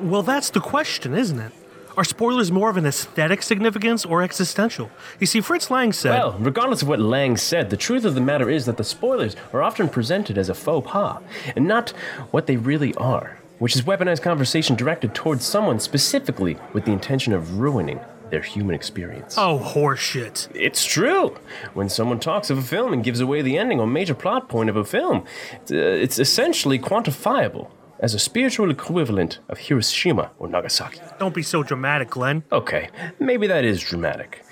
Well, that's the question, isn't it? Are spoilers more of an aesthetic significance or existential? You see, Fritz Lang said... Well, regardless of what Lang said, the truth of the matter is that the spoilers are often presented as a faux pas, and not what they really are, which is weaponized conversation directed towards someone specifically with the intention of ruining their human experience. Oh, horseshit. It's true. When someone talks of a film and gives away the ending or major plot point of a film, it's essentially quantifiable as a spiritual equivalent of Hiroshima or Nagasaki. Don't be so dramatic, Glenn. Okay, maybe that is dramatic.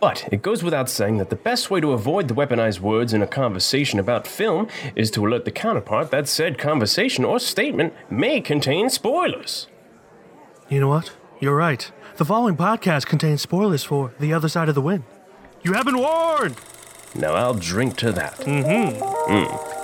But it goes without saying that the best way to avoid the weaponized words in a conversation about film is to alert the counterpart that said conversation or statement may contain spoilers. You know what? You're right. The following podcast contains spoilers for The Other Side of the Wind. You have been warned! Now I'll drink to that. Mm-hmm. Mm.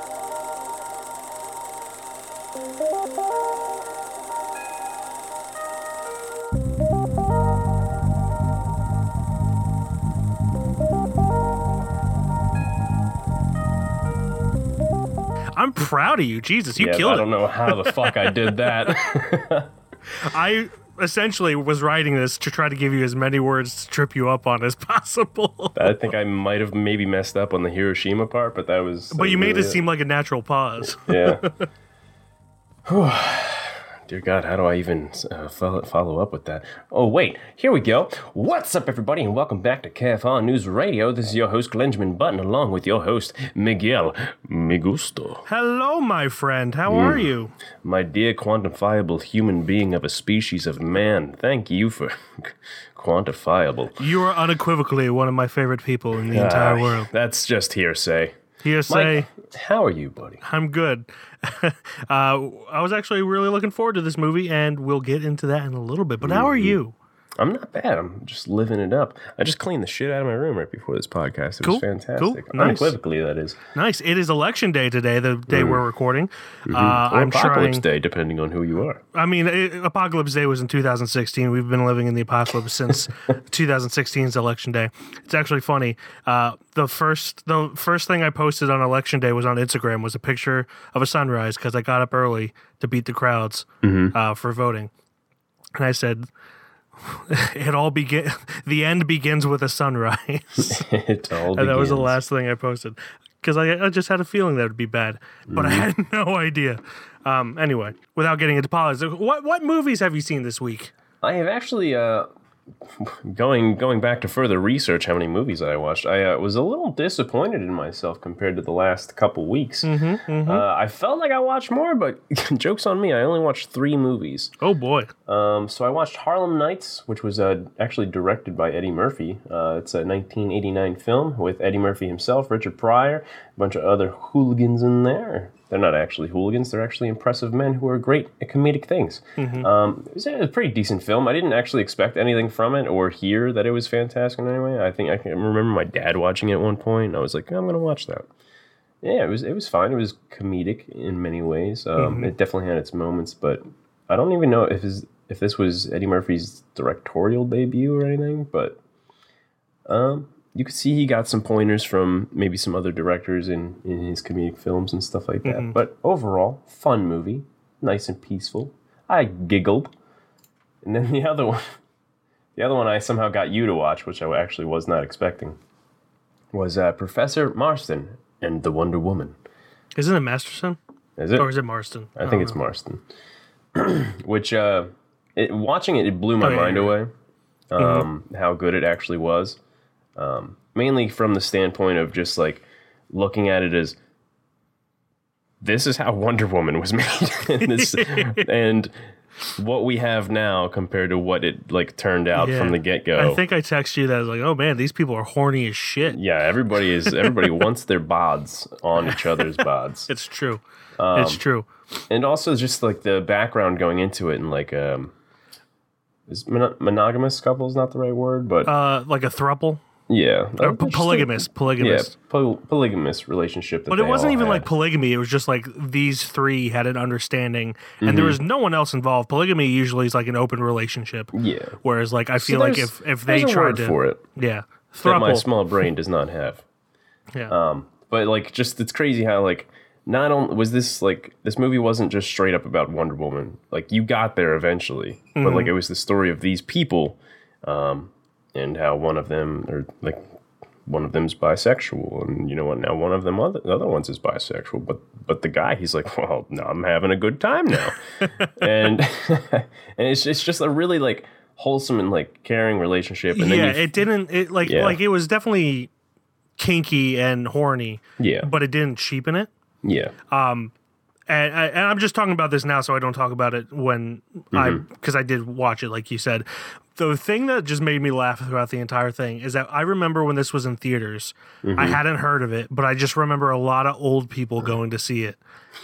I'm proud of you, Jesus. You killed it. I don't know how the fuck I did that. I essentially was writing this to try to give you as many words to trip you up on as possible. I think I might have maybe messed up on the Hiroshima part, but that was... But you made it seem like a natural pause. Yeah. Dear God, how do I even follow up with that? Oh, wait, here we go. What's up, everybody, and welcome back to KFR News Radio. This is your host, Glenjaman Button, along with your host, Miguel Migusto. Hello, my friend. How are you? My dear quantifiable human being of a species of man, thank you for quantifiable. You are unequivocally one of my favorite people in the entire world. That's just hearsay. Hearsay. Mike, how are you, buddy? I'm good. I was actually really looking forward to this movie, and we'll get into that in a little bit. But how are you? I'm not bad. I'm just living it up. I just cleaned the shit out of my room right before this podcast. It was fantastic. Cool. Nice. Unequivocally, that is. Nice. It is Election Day today, the day we're recording. Or I'm Apocalypse Day, depending on who you are. I mean, Apocalypse Day was in 2016. We've been living in the apocalypse since 2016's Election Day. It's actually funny. The first thing I posted on Election Day was on Instagram was a picture of a sunrise because I got up early to beat the crowds for voting. And I said... The end begins with a sunrise. And that was the last thing I posted because I just had a feeling that would be bad, but I had no idea. Anyway, without getting into politics, what movies have you seen this week? I have actually going back to further research how many movies I watched. I was a little disappointed in myself compared to the last couple weeks. I felt like I watched more, but joke's on me. I only watched 3 movies. Oh boy. So I watched Harlem Nights, which was actually directed by Eddie Murphy. It's a 1989 film with Eddie Murphy himself, Richard Pryor, a bunch of other hooligans in there. They're not actually hooligans. They're actually impressive men who are great at comedic things. It was a pretty decent film. I didn't actually expect anything from it or hear that it was fantastic in any way. I think I can remember my dad watching it at one point, and I was like, I'm going to watch that. Yeah, it was fine. It was comedic in many ways. It definitely had its moments, but I don't even know if this was Eddie Murphy's directorial debut or anything, but... you could see he got some pointers from maybe some other directors in his comedic films and stuff like that. But overall, fun movie. Nice and peaceful. I giggled. And then the other one I somehow got you to watch, which I actually was not expecting, was Professor Marston and the Wonder Woman. Isn't it Masterson? Is it? Or is it Marston? I think it's Marston. Which, watching it blew my mind away. How good it actually was. Mainly from the standpoint of just like looking at it as this is how Wonder Woman was made and what we have now compared to what it like turned out from the get-go. I think I texted you that I was like, oh man, these people are horny as shit. Yeah, everybody wants their bods on each other's bods. It's true. It's true. And also just like the background going into it and like is monogamous couple is not the right word, but... like a throuple? Yeah. Or polygamous. Yeah, polygamous relationship that they all had. But it wasn't even like polygamy. It was just like these three had an understanding, and there was no one else involved. Polygamy usually is like an open relationship. Yeah. Whereas like I feel like if they tried to... There's a word for it. Yeah. Throuple. That my small brain does not have. Yeah. But like just it's crazy how like not only was this like, this movie wasn't just straight up about Wonder Woman. Like, you got there eventually, mm-hmm. but like it was the story of these people, and how one of them, or like one of them's bisexual, and you know what? Now one of them, the other one's is bisexual, but the guy, he's like, well, no, I'm having a good time now, and it's just a really like wholesome and like caring relationship. And yeah, it was definitely kinky and horny. Yeah, but it didn't cheapen it. Yeah. And I'm just talking about this now, so I don't talk about it when because I did watch it, like you said. The thing that just made me laugh throughout the entire thing is that I remember when this was in theaters, I hadn't heard of it, but I just remember a lot of old people going to see it.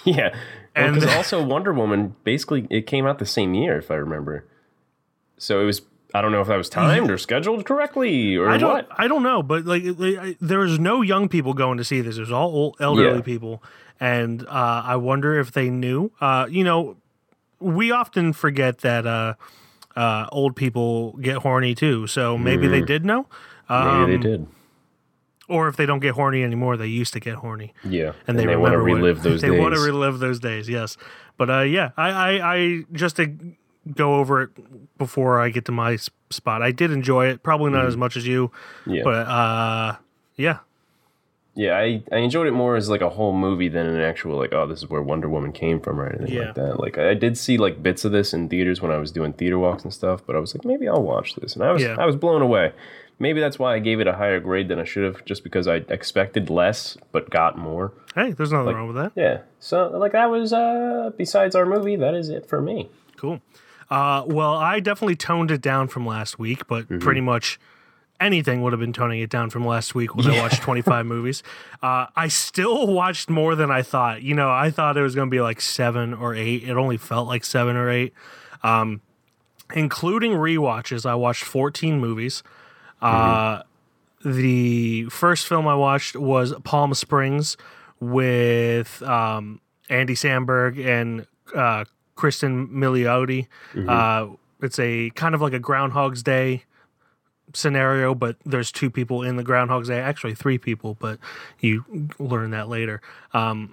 Yeah. And well, also Wonder Woman, basically, it came out the same year, if I remember. So it was, I don't know if that was timed or scheduled correctly or what. I don't know, but like there was no young people going to see this. There's all old, elderly people. And I wonder if they knew. You know, we often forget that old people get horny too. So maybe they did know. Maybe they did. Or if they don't get horny anymore, they used to get horny. Yeah, and they want to relive those days. They want to relive those days, yes. But I just to go over it before I get to my spot, I did enjoy it. Probably not as much as you. Yeah. But yeah. Yeah, I enjoyed it more as like a whole movie than an actual like, oh, this is where Wonder Woman came from or anything like that. Like I did see like bits of this in theaters when I was doing theater walks and stuff, but I was like, maybe I'll watch this. And I was blown away. Maybe that's why I gave it a higher grade than I should have, just because I expected less but got more. Hey, there's nothing wrong with that. Yeah. So like that was besides our movie, that is it for me. Cool. Well, I definitely toned it down from last week, but pretty much anything would have been toning it down from last week when I watched 25 movies. I still watched more than I thought. You know, I thought it was going to be like 7 or 8. It only felt like 7 or 8. Including rewatches, I watched 14 movies. The first film I watched was Palm Springs with Andy Samberg and Kristen Milioti. It's a kind of like a Groundhog's Day scenario, but there's 2 people in the Groundhog's Day, actually 3 people, but you learn that later. I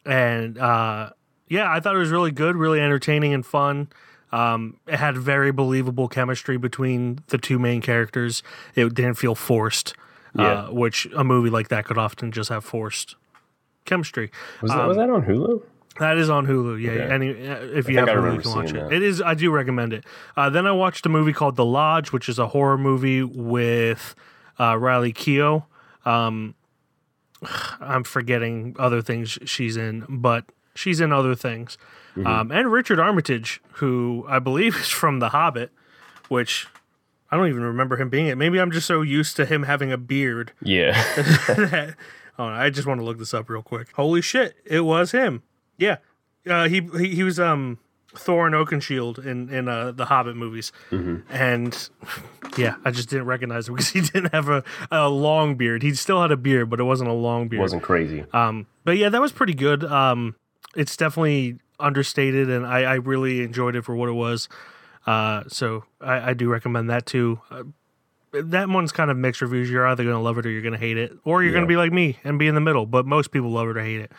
thought it was really good, really entertaining and fun. It had very believable chemistry between the 2 main characters. It didn't feel forced, which a movie like that could often just have forced chemistry. Was that on Hulu? That is on Hulu, yeah. Okay. If you have Hulu, you can watch it. It is. I do recommend it. Then I watched a movie called The Lodge, which is a horror movie with Riley Keough. I'm forgetting other things she's in, but she's in other things. And Richard Armitage, who I believe is from The Hobbit, which I don't even remember him being it. Maybe I'm just so used to him having a beard. Yeah. I just want to look this up real quick. Holy shit, it was him. Yeah, he was Thor and Oakenshield in the Hobbit movies, and yeah, I just didn't recognize him because he didn't have a long beard. He still had a beard, but it wasn't a long beard. It wasn't crazy. But yeah, that was pretty good. It's definitely understated, and I really enjoyed it for what it was. So I do recommend that too. That one's kind of mixed reviews. You're either going to love it or you're going to hate it, or you're going to be like me and be in the middle. But most people love it or hate it.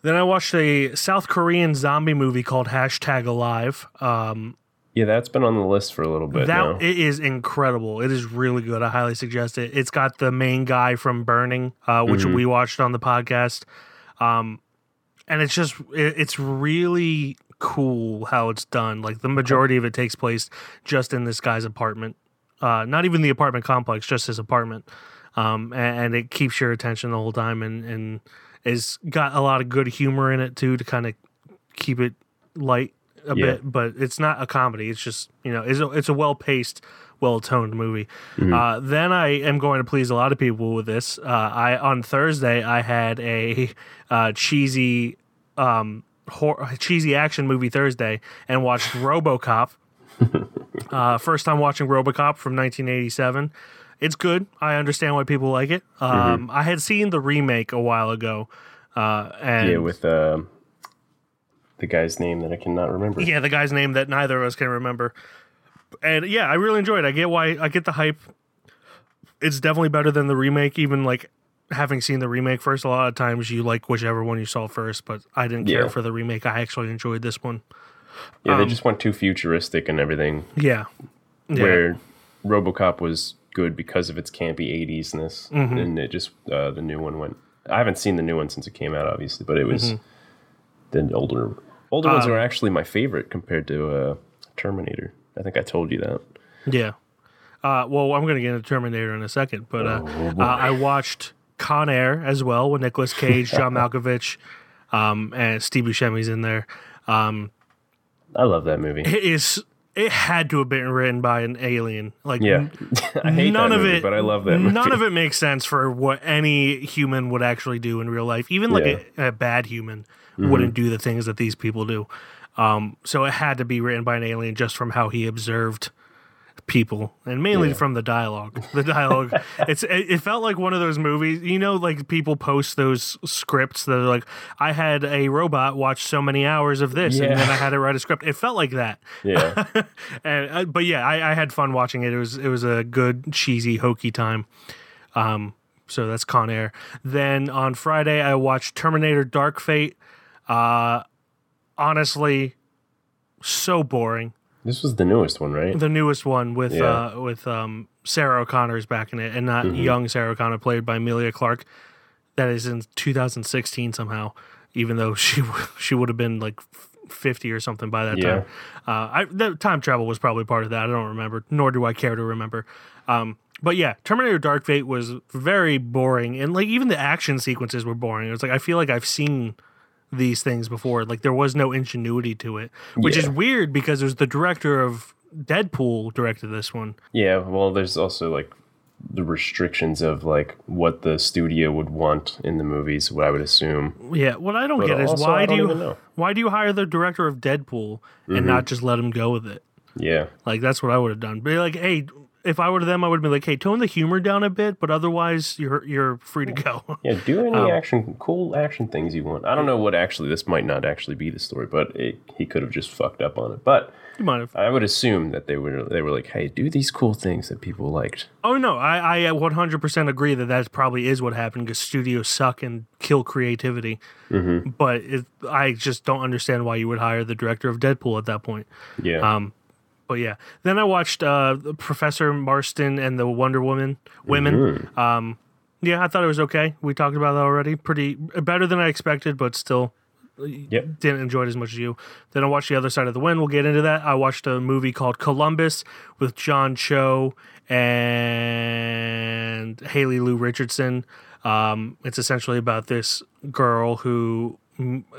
Then I watched a South Korean zombie movie called #Alive. That's been on the list for a little bit now. It is incredible. It is really good. I highly suggest it. It's got the main guy from Burning, which we watched on the podcast. And it's just, it's really cool how it's done. Like the majority of it takes place just in this guy's apartment. Not even the apartment complex, just his apartment. And it keeps your attention the whole time and it's got a lot of good humor in it, too, to kind of keep it light a bit. But it's not a comedy. It's just, you know, it's a well-paced, well-toned movie. Then I am going to please a lot of people with this. On Thursday, I had a cheesy action movie Thursday and watched RoboCop. First time watching RoboCop from 1987. It's good. I understand why people like it. I had seen the remake a while ago. With the guy's name that I cannot remember. Yeah, the guy's name that neither of us can remember. And yeah, I really enjoyed it. I get the hype. It's definitely better than the remake, even like having seen the remake first, a lot of times you like whichever one you saw first, but I didn't care for the remake. I actually enjoyed this one. Yeah, they just went too futuristic and everything. Yeah. Where RoboCop was good because of its campy 80s-ness, and it just, the new one went... I haven't seen the new one since it came out, obviously, but it was the older ones are actually my favorite compared to Terminator. I think I told you that. Yeah. Well, I'm going to get into Terminator in a second, but I watched Con Air as well with Nicolas Cage, John Malkovich, and Steve Buscemi's in there. I love that movie. It had to have been written by an alien. Like, I hate none that movie, but I love that movie. None of it makes sense for what any human would actually do in real life. Even like a bad human wouldn't do the things that these people do. So it had to be written by an alien just from how he observed people, and mainly from the dialogue. The dialogue, it felt like one of those movies, you know, like people post those scripts that are like, I had a robot watch so many hours of this, and then I had to write a script. It felt like that. Yeah. But yeah, I had fun watching it. It was a good, cheesy, hokey time. So that's Con Air. Then on Friday, I watched Terminator Dark Fate. Honestly, so boring. This was the newest one, right? The newest one with Sarah O'Connor's back in it, and not young Sarah O'Connor, played by Emilia Clarke. That is in 2016 somehow, even though she would have been like 50 or something by that time. That time travel was probably part of that. I don't remember, nor do I care to remember. But yeah, Terminator Dark Fate was very boring, and like even the action sequences were boring. It was like, I feel like I've seen these things before. Like, there was no ingenuity to it, which is weird because it was the director of Deadpool directed this one. Yeah, well, there's also like the restrictions of like what the studio would want in the movies, what I would assume. Yeah, what I don't get is why do you hire the director of Deadpool and not just let him go with it? Yeah. Like, that's what I would have done. Be like, hey, if I were to them, I would be like, hey, tone the humor down a bit, but otherwise you're free to go. Yeah, do any cool action things you want. I don't know what actually, this might not actually be the story, but he could have just fucked up on it. But you might have. I would assume that they were like, hey, do these cool things that people liked. Oh, no, I 100% agree that probably is what happened, because studios suck and kill creativity. Mm-hmm. But I just don't understand why you would hire the director of Deadpool at that point. Yeah. But yeah, then I watched Professor Marston and the Wonder Women. Mm-hmm. Yeah, I thought it was okay. We talked about that already. Pretty better than I expected, but still didn't enjoy it as much as you. Then I watched The Other Side of the Wind. We'll get into that. I watched a movie called Columbus with John Cho and Haley Lou Richardson. It's essentially about this girl who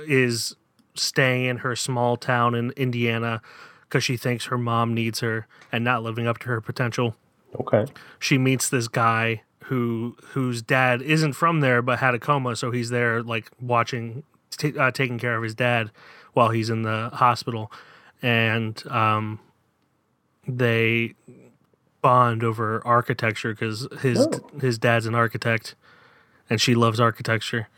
is staying in her small town in Indiana because she thinks her mom needs her and not living up to her potential. Okay. She meets this guy whose dad isn't from there but had a coma, so he's there like watching, taking care of his dad while he's in the hospital, and they bond over architecture because his dad's an architect, and she loves architecture,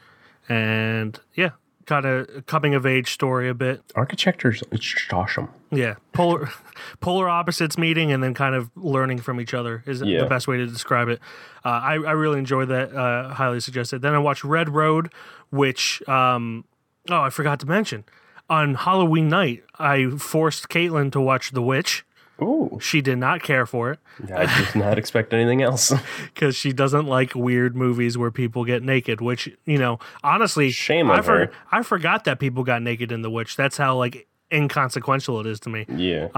and yeah. Kind of coming of age story a bit. Architectures, it's awesome. Yeah, polar opposites meeting and then kind of learning from each other is the best way to describe it. I really enjoyed that. Highly suggested. Then I watched Red Road, which I forgot to mention. On Halloween night, I forced Caitlin to watch The Witch. Ooh. She did not care for it. I did not expect anything else. Because she doesn't like weird movies where people get naked, which, you know, honestly, shame on her. I forgot that people got naked in The Witch. That's how, like, inconsequential it is to me. Yeah.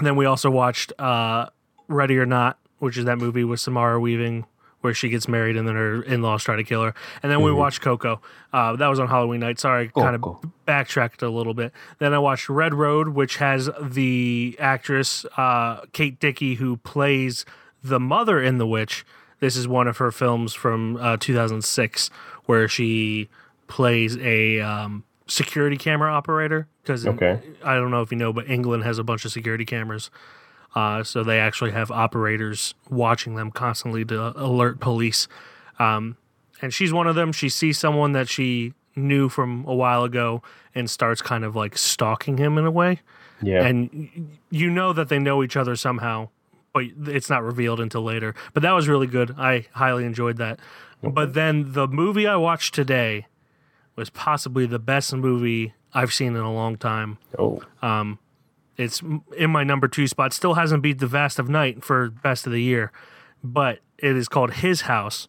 Then we also watched Ready or Not, which is that movie with Samara Weaving where she gets married and then her in-laws try to kill her. And then we watched Coco. That was on Halloween night. Sorry, kind of backtracked a little bit. Then I watched Red Road, which has the actress Kate Dickey, who plays the mother in The Witch. This is one of her films from 2006 where she plays a security camera operator. Because I don't know if you know, but England has a bunch of security cameras. So they actually have operators watching them constantly to alert police. And she's one of them. She sees someone that she knew from a while ago and starts kind of like stalking him in a way. Yeah. And you know that they know each other somehow, but it's not revealed until later. But that was really good. I highly enjoyed that. But then the movie I watched today was possibly the best movie I've seen in a long time. Oh. It's in my number 2 spot. Still hasn't beat The Vast of Night for best of the year, but it is called His House.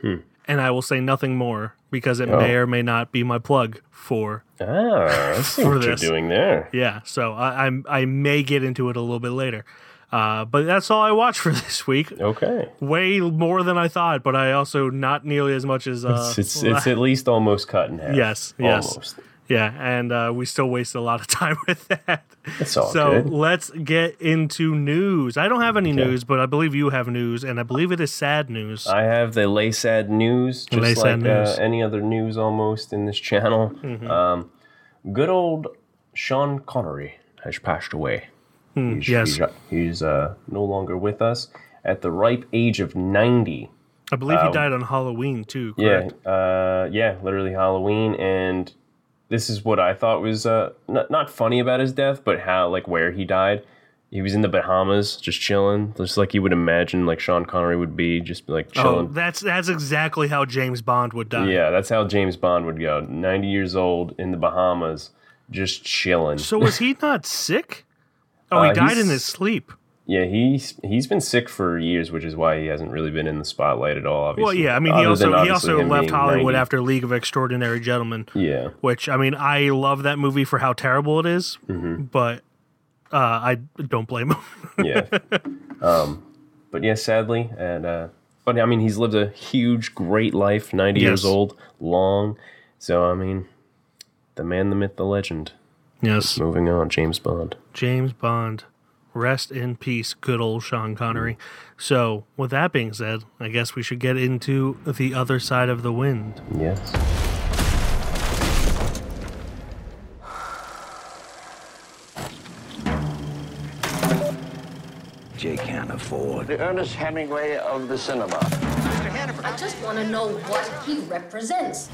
Hmm. And I will say nothing more because it may or may not be my plug for I see what this. You're doing there. Yeah, so I may get into it a little bit later. But that's all I watched for this week. Okay. Way more than I thought, but I also not nearly as much as... It's at least almost cut in half. Yes, almost. Yes. Yeah, and we still wasted a lot of time with that. It's all good. So let's get into news. I don't have any news, but I believe you have news, and I believe it is sad news. I have the lay sad news, just like any other news almost in this channel. Mm-hmm. Good old Sean Connery has passed away. He's no longer with us at the ripe age of 90. I believe he died on Halloween, too, correct? Yeah, literally Halloween, and... This is what I thought was not funny about his death, but how, like, where he died. He was in the Bahamas, just chilling, just like you would imagine, like Sean Connery would be, just like chilling. Oh, that's exactly how James Bond would die. Yeah, that's how James Bond would go. 90 years old in the Bahamas, just chilling. So was he not sick? Oh, he died in his sleep. Yeah, he's been sick for years, which is why he hasn't really been in the spotlight at all, obviously. Well, yeah, I mean, he also left Hollywood after League of Extraordinary Gentlemen. Yeah. Which, I mean, I love that movie for how terrible it is, but I don't blame him. Yeah. But yeah, sadly. But, I mean, he's lived a huge, great life, 90 years old, long. So, I mean, the man, the myth, the legend. Yes. Just moving on, James Bond. James Bond. Rest in peace, good old Sean Connery. So, with that being said, I guess we should get into The Other Side of the Wind. Yes. Jake Hannaford. The Ernest Hemingway of the cinema. Mr. Hannaford. I just want to know what he represents.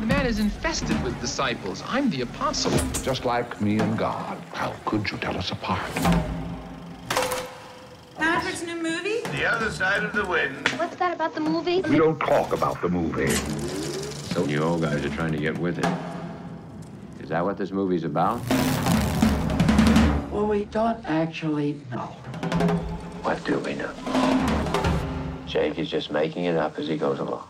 The man is infested with disciples. I'm the apostle. Just like me and God. How could you tell us apart? Patrick's new movie? The Other Side of the Wind. What's that about the movie? We don't talk about the movie. So you old guys are trying to get with it. Is that what this movie's about? Well, we don't actually know. What do we know? Jake is just making it up as he goes along.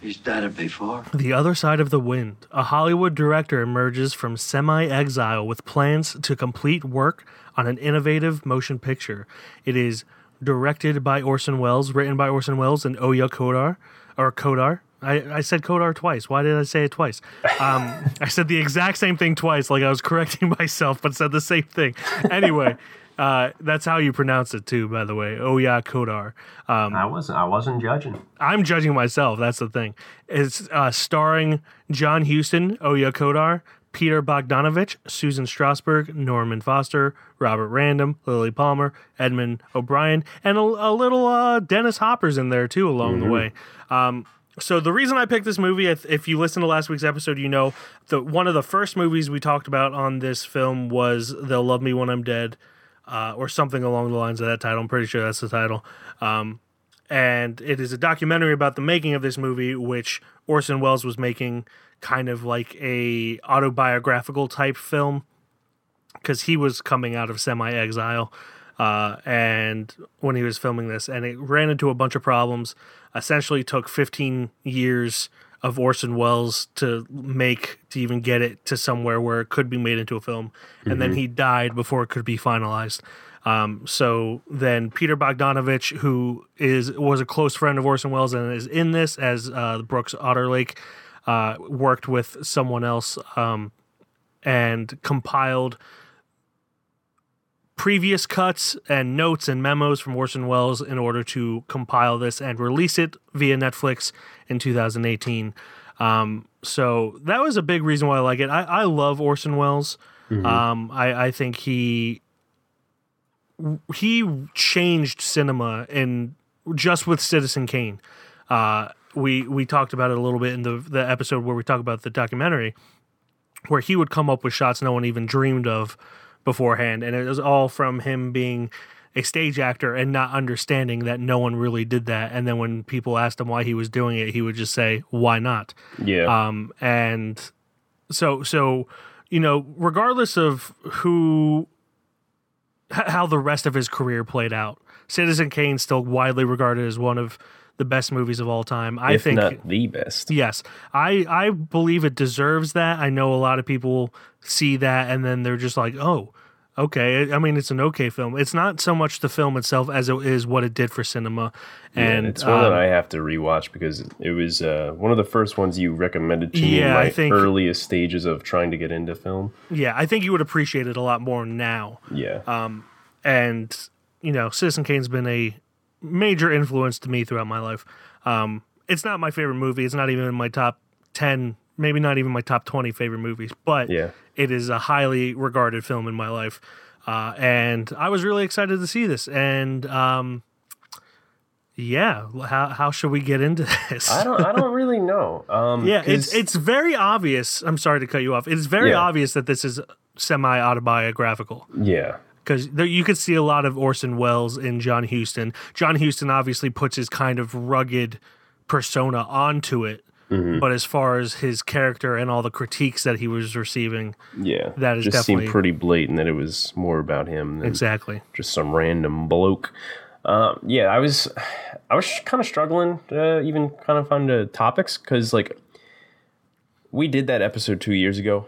He's done it before. The Other Side of the Wind. A Hollywood director emerges from semi-exile with plans to complete work on an innovative motion picture. It is directed by Orson Welles, written by Orson Welles and Oya Kodar. Or Kodar. I said Kodar twice. Why did I say it twice? I said the exact same thing twice, like I was correcting myself, but said the same thing. Anyway... that's how you pronounce it too, by the way. Oya Kodar. I wasn't judging. I'm judging myself. That's the thing. It's starring John Huston, Oya Kodar, Peter Bogdanovich, Susan Strasberg, Norman Foster, Robert Random, Lily Palmer, Edmund O'Brien, and a little Dennis Hopper's in there too along the way. So the reason I picked this movie, if you listen to last week's episode, you know that one of the first movies we talked about on this film was They'll Love Me When I'm Dead. Or something along the lines of that title. I'm pretty sure that's the title. And it is a documentary about the making of this movie, which Orson Welles was making kind of like a autobiographical type film because he was coming out of semi-exile and when he was filming this. And it ran into a bunch of problems. Essentially took 15 years of Orson Welles to make, to even get it to somewhere where it could be made into a film. And then he died before it could be finalized. So then Peter Bogdanovich, who was a close friend of Orson Welles and is in this as Brooks Otterlake, worked with someone else and compiled previous cuts and notes and memos from Orson Welles in order to compile this and release it via Netflix in 2018. So that was a big reason why I like it. I love Orson Welles. I think he changed cinema in just with Citizen Kane. We talked about it a little bit in the episode where we talk about the documentary, where he would come up with shots no one even dreamed of beforehand, and it was all from him being a stage actor and not understanding that no one really did that. And then when people asked him why he was doing it, he would just say, why not? Yeah. And so, you know, regardless of how the rest of his career played out, Citizen Kane still widely regarded as one of the best movies of all time. I think, if not the best. Yes. I believe it deserves that. I know a lot of people see that and then they're just like, oh, okay. I mean, it's an okay film. It's not so much the film itself as it is what it did for cinema. And it's one that I have to rewatch because it was one of the first ones you recommended to me in my earliest stages of trying to get into film. Yeah, I think you would appreciate it a lot more now. Yeah. And, you know, Citizen Kane's been a major influence to me throughout my life. It's not my favorite movie. It's not even in my top 10, maybe not even my top 20 favorite movies, but it is a highly regarded film in my life. And I was really excited to see this. And how should we get into this? I don't really know. It's very obvious. I'm sorry to cut you off. It's very obvious that this is semi-autobiographical. Yeah. Because you could see a lot of Orson Welles in John Huston. John Huston obviously puts his kind of rugged persona onto it, but as far as his character and all the critiques that he was receiving, that is just definitely seemed pretty blatant that it was more about him than just some random bloke. I was kind of struggling to even kind of find topics because we did that episode 2 years ago.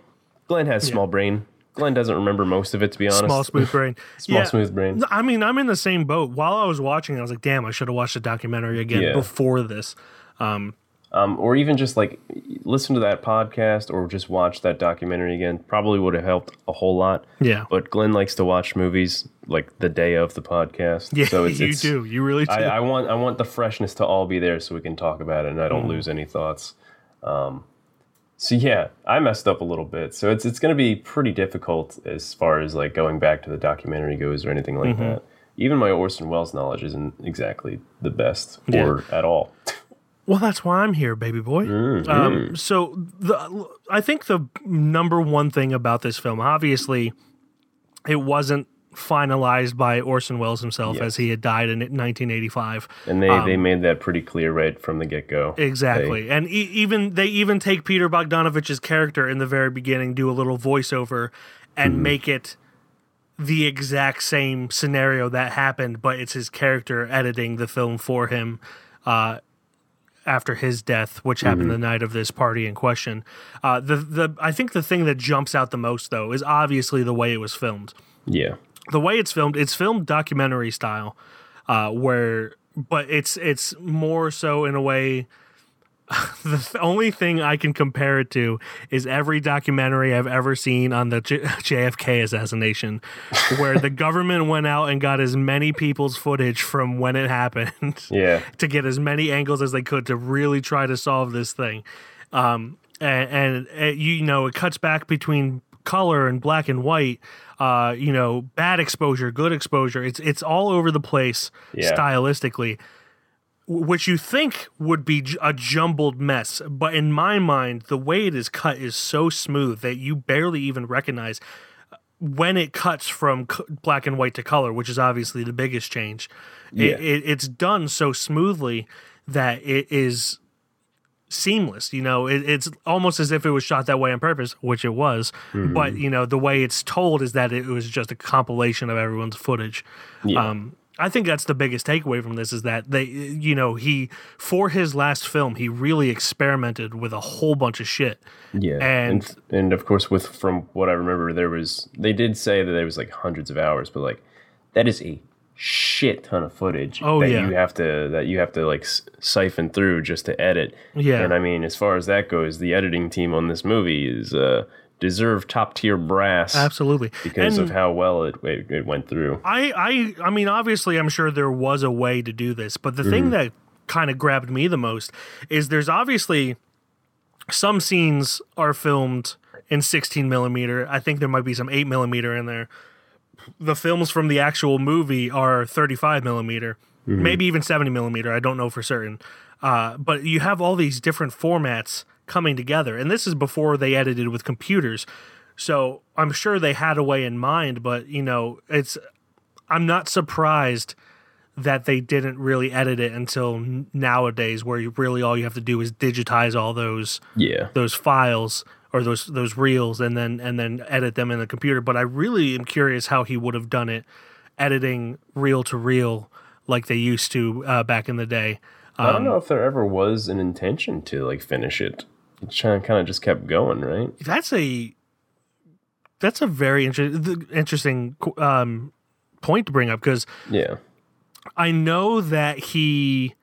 Glenn has small brain. Glenn doesn't remember most of it, to be honest. Small, smooth brain. Smooth brain. I mean, I'm in the same boat. While I was watching it, I was like, damn, I should have watched the documentary again before this. Or even just listen to that podcast or just watch that documentary again. Probably would have helped a whole lot. Yeah. But Glenn likes to watch movies the day of the podcast. Yeah, so you do. You really do. I want the freshness to all be there so we can talk about it and I don't lose any thoughts. So yeah, I messed up a little bit. So it's going to be pretty difficult as far as going back to the documentary goes or anything like that. Even my Orson Welles knowledge isn't exactly the best or at all. Well, that's why I'm here, baby boy. So I think the number one thing about this film, obviously, it wasn't finalized by Orson Welles himself as he had died in 1985, and they made that pretty clear right from the get-go. Exactly. And they even take Peter Bogdanovich's character in the very beginning, do a little voiceover and make it the exact same scenario that happened, but it's his character editing the film for him after his death, which happened the night of this party in question. I think the thing that jumps out the most though is obviously the way it was filmed. Yeah. The way it's filmed documentary style, but it's more so in a way. The only thing I can compare it to is every documentary I've ever seen on the JFK assassination, where the government went out and got as many people's footage from when it happened, to get as many angles as they could to really try to solve this thing. And you know, it cuts back between color and black and white. You know, bad exposure, good exposure. It's all over the place stylistically, which you think would be a jumbled mess. But in my mind, the way it is cut is so smooth that you barely even recognize when it cuts from black and white to color, which is obviously the biggest change. Yeah. It's done so smoothly that it is seamless, you know, it's almost as if it was shot that way on purpose, which it was, but you know, the way it's told is that it was just a compilation of everyone's footage. I think that's the biggest takeaway from this, is that they, you know, he, for his last film, he really experimented with a whole bunch of shit. Yeah. And of course, from what I remember, they did say that there was hundreds of hours, but that is a shit ton of footage you have to siphon through just to edit. Yeah. And I mean, as far as that goes, the editing team on this movie is deserved top tier brass. Absolutely. Because of how well it went through. I mean, obviously I'm sure there was a way to do this, but the thing that kind of grabbed me the most is there's obviously some scenes are filmed in 16 millimeter. I think there might be some 8 millimeter in there. The films from the actual movie are 35 millimeter, maybe even 70 millimeter. I don't know for certain. But you have all these different formats coming together. And this is before they edited with computers. So I'm sure they had a way in mind, but you know, I'm not surprised that they didn't really edit it until nowadays, where you really all you have to do is digitize all those files or those reels and then edit them in the computer. But I really am curious how he would have done it editing reel to reel like they used to back in the day. I don't know if there ever was an intention to like finish it. It kind of just kept going, right? That's a very interesting point to bring up because I know that he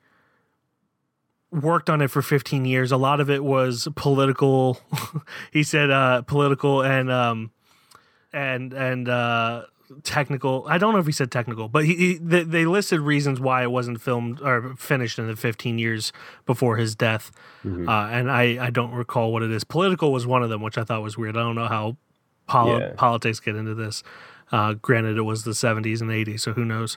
worked on it for 15 years. A lot of it was political. He said political and technical. I don't know if he said technical, but they listed reasons why it wasn't filmed or finished in the 15 years before his death. Mm-hmm. And I don't recall what it is. Political was one of them, which I thought was weird. I don't know how politics get into this. Granted, it was the 70s and 80s, so who knows?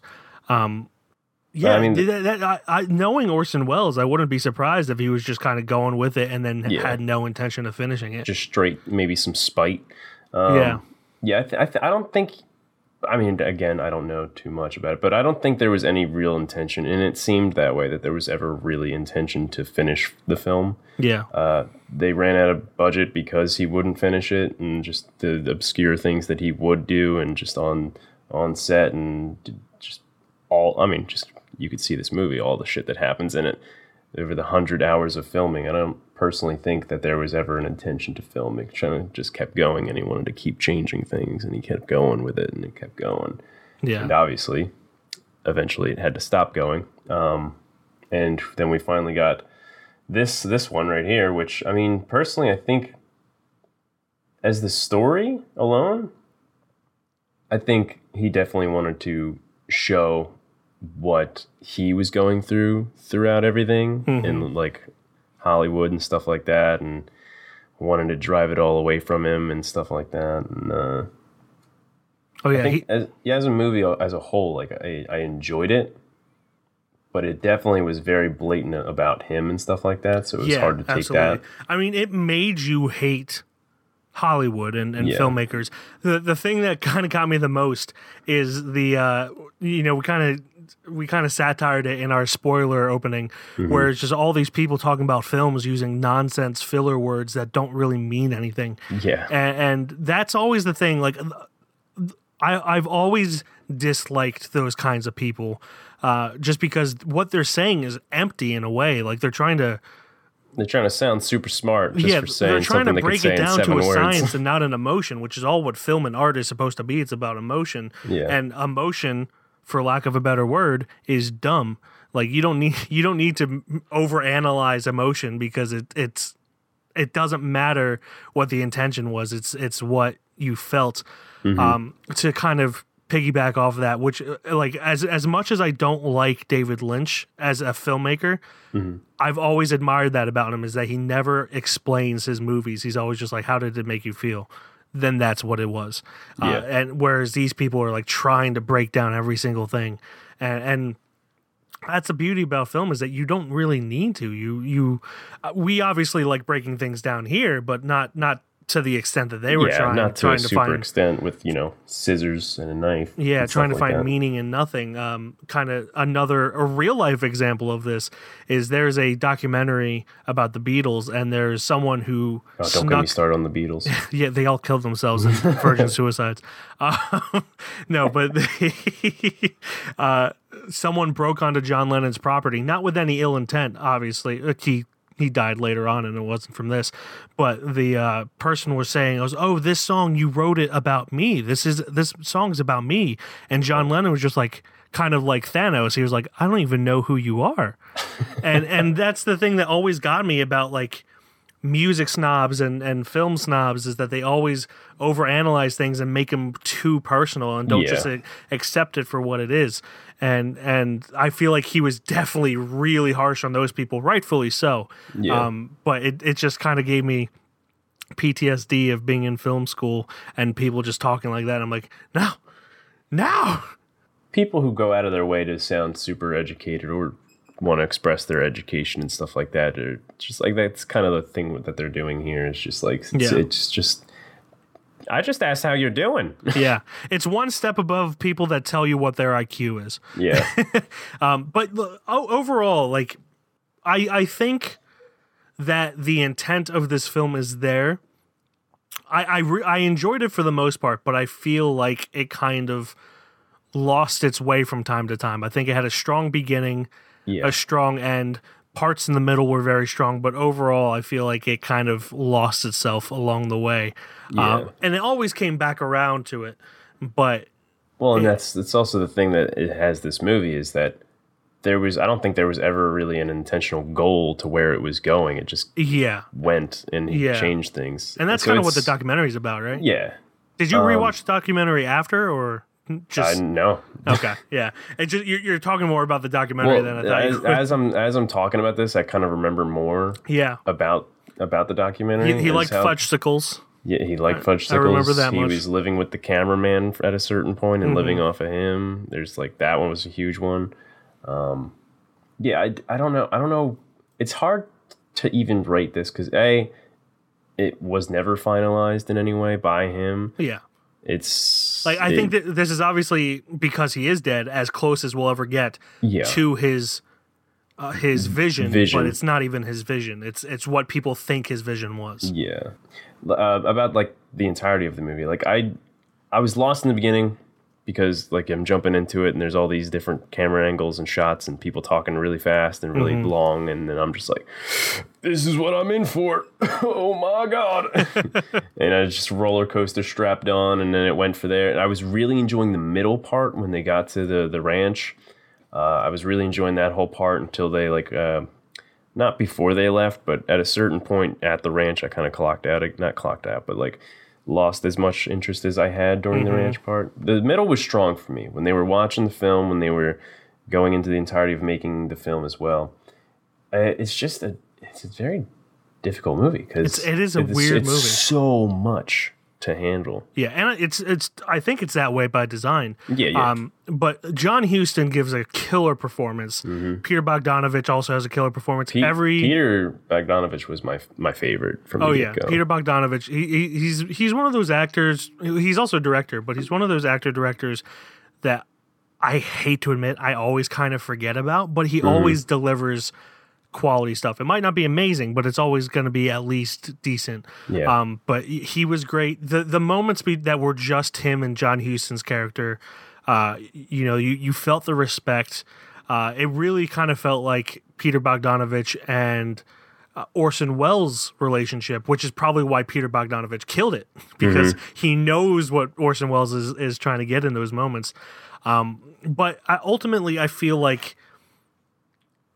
Knowing Orson Welles, I wouldn't be surprised if he was just kind of going with it and then had no intention of finishing it. Just straight, maybe some spite. I don't think. I mean, again, I don't know too much about it, but I don't think there was any real intention, and it seemed that way, that there was ever really intention to finish the film. Yeah. They ran out of budget because he wouldn't finish it, and just the obscure things that he would do, and just on set, and just all, I mean, just you could see this movie, all the shit that happens in it over the 100 hours of filming. I don't personally think that there was ever an intention to film. It kind of just kept going, and he wanted to keep changing things, and he kept going with it, and it kept going. Yeah. And obviously, eventually, it had to stop going. And then we finally got this one right here, which, I mean, personally, I think as the story alone, I think he definitely wanted to show what he was going through throughout everything, mm-hmm. and like Hollywood and stuff like that, and wanted to drive it all away from him and stuff like that. And as a movie as a whole, like I enjoyed it, but it definitely was very blatant about him and stuff like that. So it was hard to take that. I mean, it made you hate Hollywood and filmmakers. The thing that kind of got me the most is the we kind of satired it in our spoiler opening, mm-hmm. where it's just all these people talking about films using nonsense filler words that don't really mean anything. Yeah. And that's always the thing. Like I've always disliked those kinds of people just because what they're saying is empty in a way. Like they're trying to sound super smart just for saying they're trying to break it down to a science and not an emotion, which is all what film and art is supposed to be. It's about emotion. Yeah. And emotion, for lack of a better word, is dumb. Like you don't need to overanalyze emotion because it doesn't matter what the intention was. It's what you felt. Mm-hmm. To kind of piggyback off of that, which like as much as I don't like David Lynch as a filmmaker, mm-hmm. I've always admired that about him is that he never explains his movies. He's always just like, how did it make you feel? Then that's what it was. And whereas these people are like trying to break down every single thing. And that's the beauty about film is that you don't really need to. We obviously like breaking things down here, but not to the extent that they were extent with, scissors and a knife. Yeah. Trying to find meaning in nothing. Kind of a real life example of this is there's a documentary about the Beatles and there's someone who get me started on the Beatles. Yeah. They all killed themselves in virgin suicides. Someone broke onto John Lennon's property, not with any ill intent, obviously. He died later on, and it wasn't from this. But the person was saying, this song, you wrote it about me. This song's about me. And John Lennon was just like, kind of like Thanos. He was like, I don't even know who you are. and that's the thing that always got me about like music snobs and film snobs is that they always overanalyze things and make them too personal and don't just accept it for what it is. And I feel like he was definitely really harsh on those people, rightfully so. Yeah. But it just kind of gave me PTSD of being in film school and people just talking like that. I'm like, no. People who go out of their way to sound super educated or want to express their education and stuff like that, or just like that's kind of the thing that they're doing here. It's just like it's just I just asked how you're doing. Yeah. It's one step above people that tell you what their IQ is. Yeah. But overall, like, I think that the intent of this film is there. I enjoyed it for the most part, but I feel like it kind of lost its way from time to time. I think it had a strong beginning, a strong end. Parts in the middle were very strong, but overall, I feel like it kind of lost itself along the way. Yeah. And it always came back around to it, but... Well, and that's also the thing that it has, this movie, is that I don't think there was ever really an intentional goal to where it was going. It just went and changed things. And that's kind of what the documentary's about, right? Yeah. Did you rewatch the documentary after, or... No. Okay. Yeah. You're talking more about the documentary than I thought. As I'm talking about this, I kind of remember more. Yeah. About the documentary. He liked fudgesicles. Yeah, he liked fudgesicles. I remember that much. He was living with the cameraman at a certain point and living off of him. There's like, that one was a huge one. I don't know. It's hard to even rate this because it was never finalized in any way by him. Yeah. It's like I think that this is obviously, because he is dead, as close as we'll ever get to his vision, but it's not even his vision. It's what people think his vision was. Yeah, about like the entirety of the movie. Like I was lost in the beginning because like I'm jumping into it and there's all these different camera angles and shots and people talking really fast and really long, and then I'm just like, this is what I'm in for. Oh my God. And I just roller coaster strapped on, and then it went for there. And I was really enjoying the middle part when they got to the ranch. I was really enjoying that whole part until they not before they left, but at a certain point at the ranch, I kind of not clocked out, but like lost as much interest as I had during the ranch part. The middle was strong for me. When they were watching the film, when they were going into the entirety of making the film as well, it's a very difficult movie because it is a weird movie. It's so much to handle. Yeah, and I think it's that way by design. Yeah. But John Huston gives a killer performance. Mm-hmm. Peter Bogdanovich also has a killer performance. Peter Bogdanovich was my favorite from the get-go. Peter Bogdanovich. He's one of those actors. He's also a director, but he's one of those actor-directors that I hate to admit I always kind of forget about, but he always delivers quality stuff. It might not be amazing, but it's always going to be at least decent. Yeah. But he was great. The moments that were just him and John Huston's character, you felt the respect. It really kind of felt like Peter Bogdanovich and Orson Welles' relationship, which is probably why Peter Bogdanovich killed it, because he knows what Orson Welles is trying to get in those moments. Ultimately, I feel like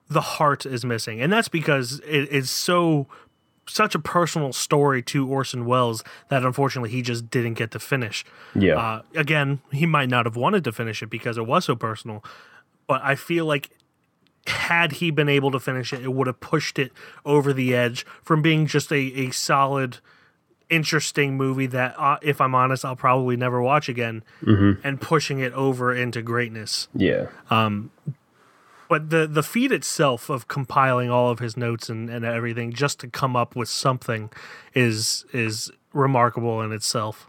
the heart is missing, and that's because it is such a personal story to Orson Welles that unfortunately he just didn't get to finish. Yeah. Again, he might not have wanted to finish it because it was so personal, but I feel like had he been able to finish it, it would have pushed it over the edge from being just a solid, interesting movie that, if I'm honest, I'll probably never watch again, and pushing it over into greatness. Yeah. But the feat itself of compiling all of his notes and everything just to come up with something is remarkable in itself.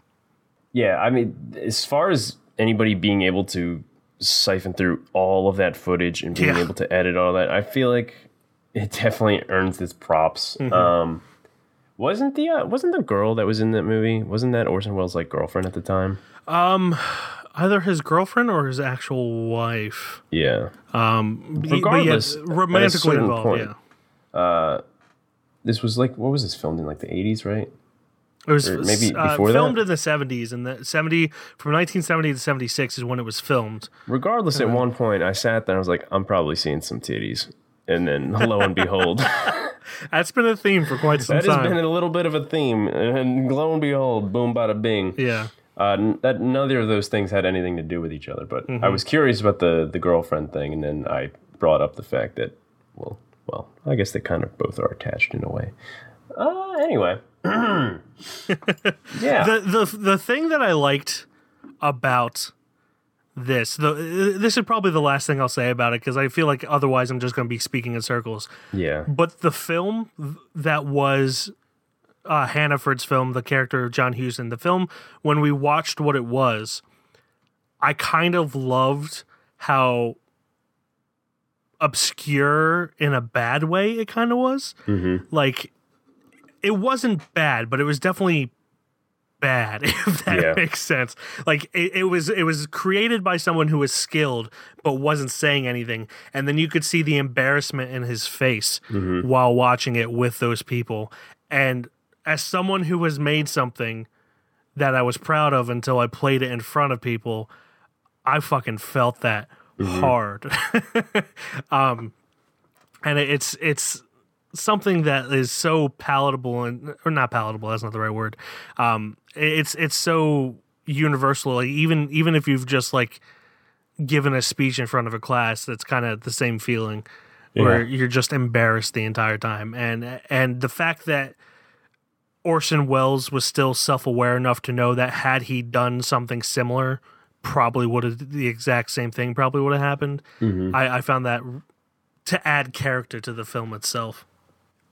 Yeah, I mean, as far as anybody being able to siphon through all of that footage and being able to edit all that, I feel like it definitely earns its props. Wasn't the girl that was in that movie, wasn't that Orson Welles' like girlfriend at the time? Either his girlfriend or his actual wife. Yeah. Regardless, romantically involved. Point, yeah. This was like, what was this, filmed in like the 80s, right? It was or maybe before filmed that? In the 70s, and from 1970 to 76 is when it was filmed. Regardless, at one point I sat there and I was like, I'm probably seeing some titties, and then lo and behold. That's been a theme for quite some time. That has been a little bit of a theme, and lo and behold, boom, bada bing. Yeah. That neither of those things had anything to do with each other, but I was curious about the girlfriend thing, and then I brought up the fact that, well, I guess they kind of both are attached in a way. Anyway. Yeah. The thing that I liked about this, this is probably the last thing I'll say about it, because I feel like otherwise I'm just going to be speaking in circles. Yeah. But the film that was Hannaford's film, the character of John Huston, the film, when we watched what it was, I kind of loved how obscure in a bad way it kind of was. Mm-hmm. Like, it wasn't bad, but it was definitely bad, if that makes sense. Like, it was created by someone who was skilled but wasn't saying anything, and then you could see the embarrassment in his face while watching it with those people. And as someone who has made something that I was proud of until I played it in front of people, I fucking felt that hard. And it's something that is so palatable, and or not palatable, that's not the right word. It's so universal. Like, even if you've just like given a speech in front of a class, that's kind of the same feeling where you're just embarrassed the entire time. And the fact that Orson Welles was still self-aware enough to know that had he done something similar, probably would have, the exact same thing probably would have happened. I found that to add character to the film itself.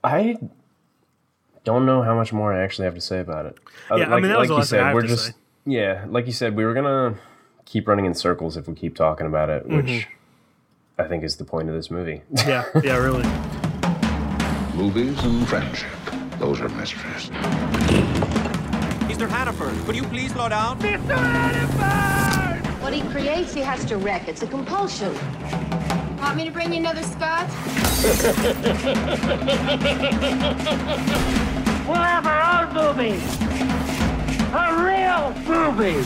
I don't know how much more I actually have to say about it. I mean, that was like a lot you said, I have we're to just say. Yeah, like you said, we were gonna keep running in circles if we keep talking about it, which I think is the point of this movie. Yeah, really. Movies and friendship, those are mysteries. Mr. Hannaford, could you please slow down? Mr. Hannaford! What he creates, he has to wreck. It's a compulsion. Want me to bring you another scotch? We'll have our own movie. A real movie.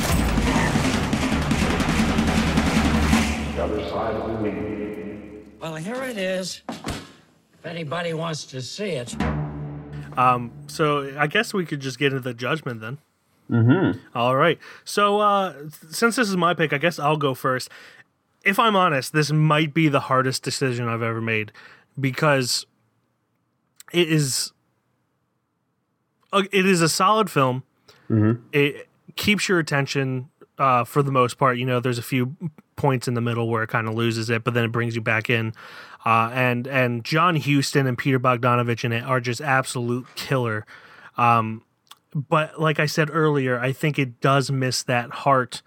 The Other Side of the Wind. Well, here it is. If anybody wants to see it. So I guess we could just get into the judgment then. All right. So since this is my pick, I guess I'll go first. If I'm honest, this might be the hardest decision I've ever made, because it is a solid film. It keeps your attention for the most part. You know, there's a few points in the middle where it kind of loses it, but then it brings you back in. And John Huston and Peter Bogdanovich in it are just absolute killer. But like I said earlier, I think it does miss that heart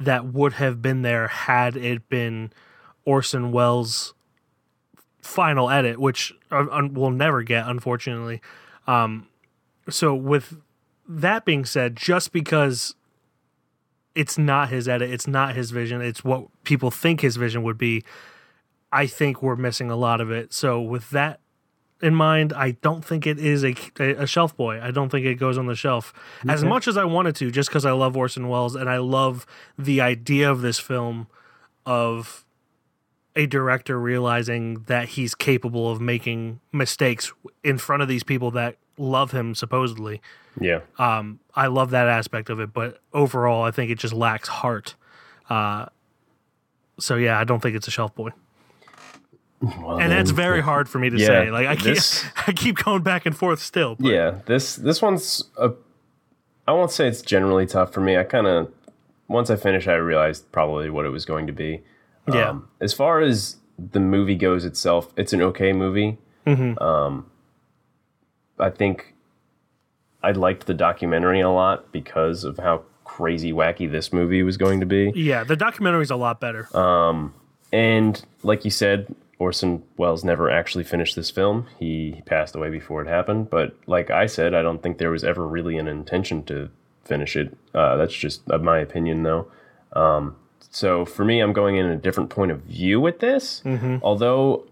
that would have been there had it been Orson Welles' final edit, which we'll never get, unfortunately. So with that being said, just because it's not his edit, it's not his vision, it's what people think his vision would be, I think we're missing a lot of it. So with that in mind, I don't think it is a shelf boy. I don't think it goes on the shelf as much as I wanted to, just because I love Orson Welles and I love the idea of this film, of a director realizing that he's capable of making mistakes in front of these people that love him supposedly. I love that aspect of it, but overall I think it just lacks heart. So yeah, I don't think it's a shelf boy. Well, and that's very hard for me to say. Like I keep going back and forth still. But. Yeah, this one's I won't say it's generally tough for me. I kind of, once I finished, I realized probably what it was going to be. As far as the movie goes itself, it's an okay movie. I think I liked the documentary a lot because of how crazy wacky this movie was going to be. Yeah, the documentary's a lot better. And like you said, Orson Welles never actually finished this film. He passed away before it happened. But like I said, I don't think there was ever really an intention to finish it. That's just my opinion, though. So for me, I'm going in a different point of view with this. Although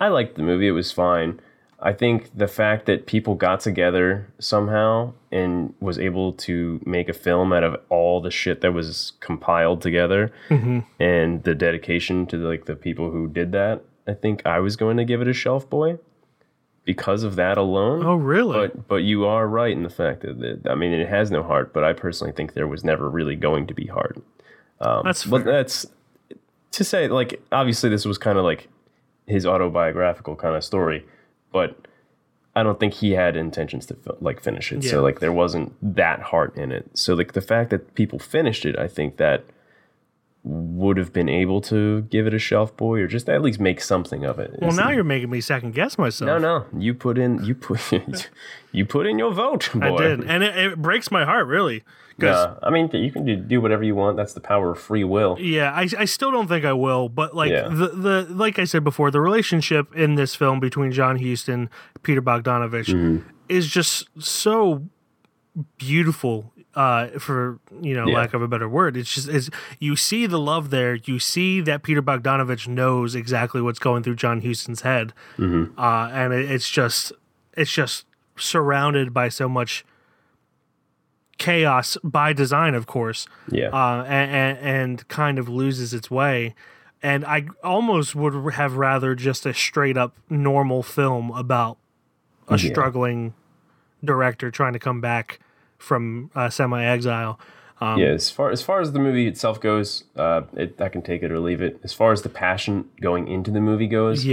I liked the movie, it was fine. I think the fact that people got together somehow and was able to make a film out of all the shit that was compiled together and the dedication to the people who did that, I think I was going to give it a shelf boy because of that alone. Oh, really? But you are right in the fact that, I mean, it has no heart, but I personally think there was never really going to be heart. That's fair. But that's to say, like, obviously this was kind of like his autobiographical kind of story, but I don't think he had intentions to finish it. Yeah. So like there wasn't that heart in it. So like the fact that people finished it, I think that would have been able to give it a shelf boy, or just at least make something of it. Well, now you're making me second guess myself. No, you put in your vote, boy. I did, and it breaks my heart, really. I mean, you can do whatever you want. That's the power of free will. Yeah, I still don't think I will, but the like I said before, the relationship in this film between John Huston, Peter Bogdanovich, is just so beautiful. Lack of a better word, it's you see the love there. You see that Peter Bogdanovich knows exactly what's going through John Huston's head, and it's just surrounded by so much chaos by design, of course. Yeah, and kind of loses its way. And I almost would have rather just a straight up normal film about a struggling director trying to come back from semi-exile. As far as the movie itself goes, I can take it or leave it. As far as the passion going into the movie goes,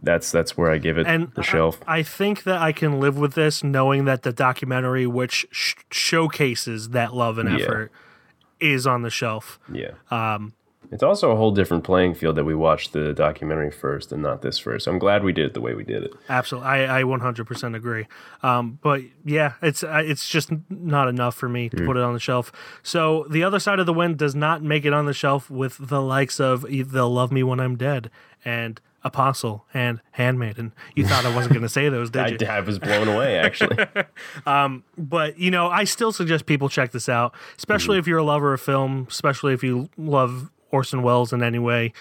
that's where I give it the shelf. I think that I can live with this, knowing that the documentary, which showcases that love and effort, is on the shelf. It's also a whole different playing field that we watched the documentary first and not this first. I'm glad we did it the way we did it. Absolutely, I 100% agree. But yeah, it's just not enough for me to put it on the shelf. So The Other Side of the Wind does not make it on the shelf with the likes of They'll Love Me When I'm Dead and Apostle and Handmaiden. You thought I wasn't going to say those, did you? I was blown away, actually. But, I still suggest people check this out, especially if you're a lover of film, especially if you love Orson Welles in any way.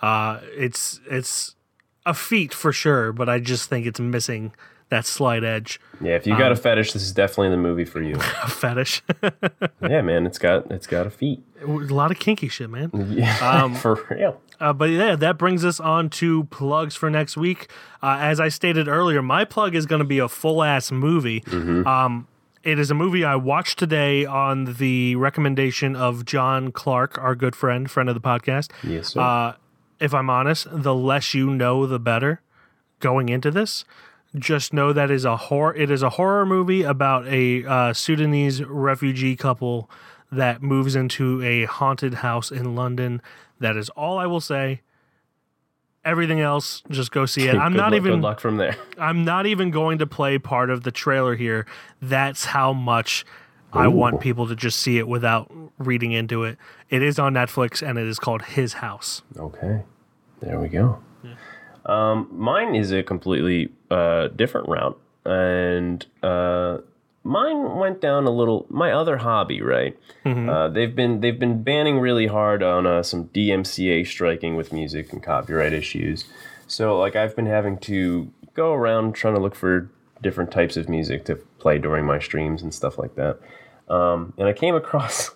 It's a feat for sure, but I just think it's missing that slight edge. Yeah, if you got a fetish, this is definitely the movie for you. A fetish? Yeah, man, it's got a feat. A lot of kinky shit, man. Yeah, for real. But yeah, that brings us on to plugs for next week. As I stated earlier, my plug is going to be a full-ass movie. It is a movie I watched today on the recommendation of John Clark, our good friend of the podcast. Yes, sir. If I'm honest, the less you know, the better going into this. Just know that it is a horror movie about a Sudanese refugee couple that moves into a haunted house in London. That is all I will say. Everything else, just go see it. Good luck from there. I'm not even going to play part of the trailer here. That's how much I want people to just see it without reading into it. It is on Netflix, and it is called His House. Okay. There we go. Yeah. Mine is a completely different route, and mine went down a little. My other hobby, right? They've been banning really hard on some DMCA striking with music and copyright issues. So I've been having to go around trying to look for different types of music to play during my streams and stuff like that. And I came across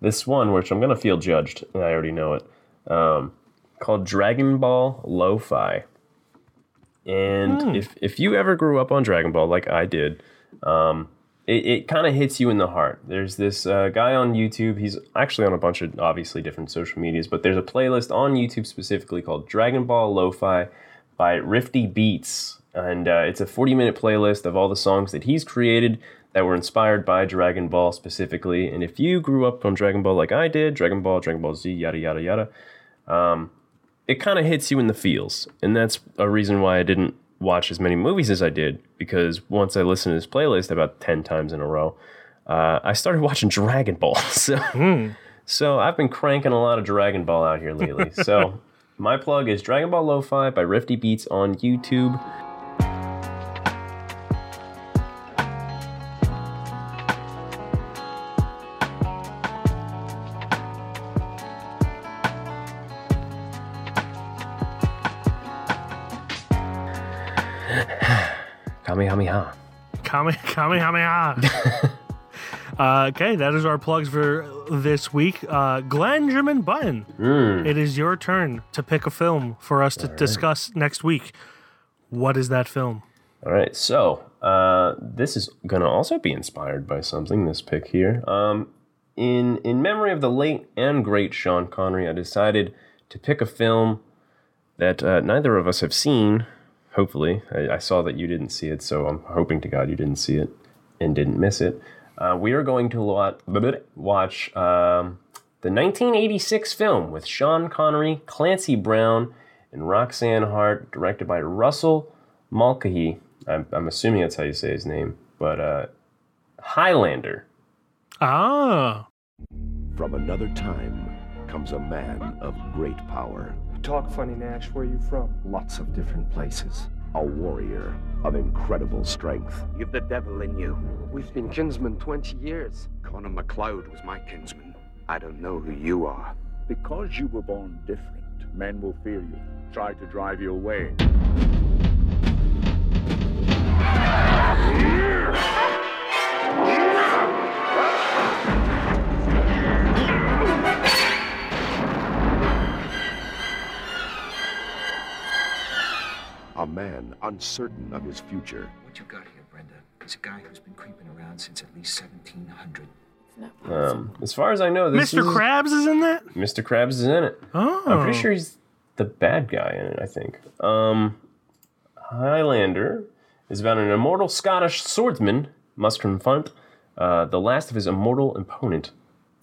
this one, which I'm gonna feel judged, and I already know it. Called Dragon Ball Lo-Fi. And if you ever grew up on Dragon Ball like I did, it kind of hits you in the heart. There's this guy on YouTube. He's actually on a bunch of obviously different social medias, but there's a playlist on YouTube specifically called Dragon Ball Lo-Fi by Rifty Beats. And it's a 40-minute playlist of all the songs that he's created that were inspired by Dragon Ball specifically. And if you grew up on Dragon Ball like I did, Dragon Ball Z, yada, yada, yada, it kind of hits you in the feels, and that's a reason why I didn't watch as many movies as I did, because once I listened to this playlist about 10 times in a row, I started watching Dragon Ball. So I've been cranking a lot of Dragon Ball out here lately. So my plug is Dragon Ball Lo-Fi by Rifty Beats on YouTube. Kamehameha. Kamehameha. Okay, that is our plugs for this week. Glenjaman Button, it is your turn to pick a film for us to discuss next week. What is that film? All right, so this is going to also be inspired by something, this pick here. In memory of the late and great Sean Connery, I decided to pick a film that neither of us have seen. Hopefully. I saw that you didn't see it, so I'm hoping to God you didn't see it and didn't miss it. We are going to watch the 1986 film with Sean Connery, Clancy Brown, and Roxanne Hart, directed by Russell Mulcahy. I'm assuming that's how you say his name, but Highlander. Ah. From another time comes a man of great power. Talk funny, Nash. Where are you from? Lots of different places. A warrior of incredible strength. You've the devil in you. We've been kinsmen 20 years. Connor MacLeod was my kinsman. I don't know who you are. Because you were born different, men will fear you, try to drive you away. A man uncertain of his future. What you got here, Brenda, is a guy who's been creeping around since at least 1700. As far as I know, this Mr. Krabs is in that? Mr. Krabs is in it. Oh. I'm pretty sure he's the bad guy in it, I think. Highlander is about an immortal Scottish swordsman, must confront the last of his immortal opponent.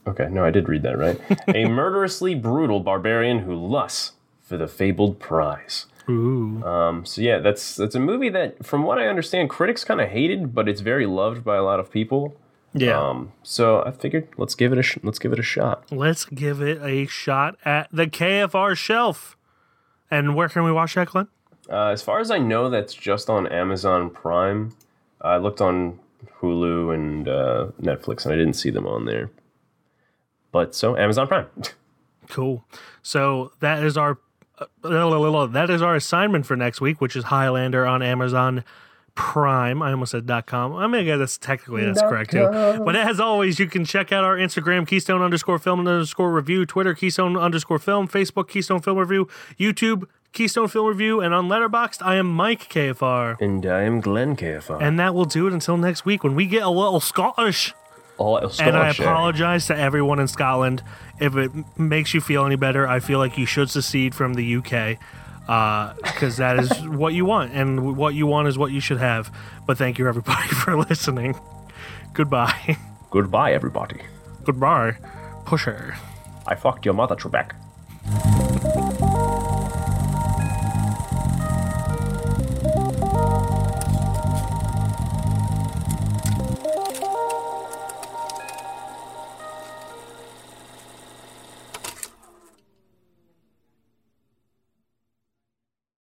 Okay, no, I did read that, right? A murderously brutal barbarian who lusts for the fabled prize. Ooh. So yeah, that's a movie that, from what I understand, critics kind of hated, but it's very loved by a lot of people. Yeah. So I figured let's give it a shot. Let's give it a shot at the KFR shelf. And where can we watch that, Glenn? As far as I know, that's just on Amazon Prime. I looked on Hulu and Netflix, and I didn't see them on there. But so Amazon Prime. Cool. So that is our assignment for next week, which is Highlander on Amazon Prime. I almost said .com. I mean, yeah, that's correct too. But as always, you can check out our Instagram, Keystone_Film_Review, Twitter, Keystone_Film, Facebook, Keystone Film Review, YouTube, Keystone Film Review, and on Letterboxd, I am Mike KFR. And I am Glenn KFR. And that will do it until next week when we get a little Scottish. And I apologize to everyone in Scotland. If it makes you feel any better, I feel like you should secede from the UK, because that is what you want, and what you want is what you should have. But thank you, everybody, for listening. Goodbye. Goodbye, everybody. Goodbye, pusher. I fucked your mother, Trebek.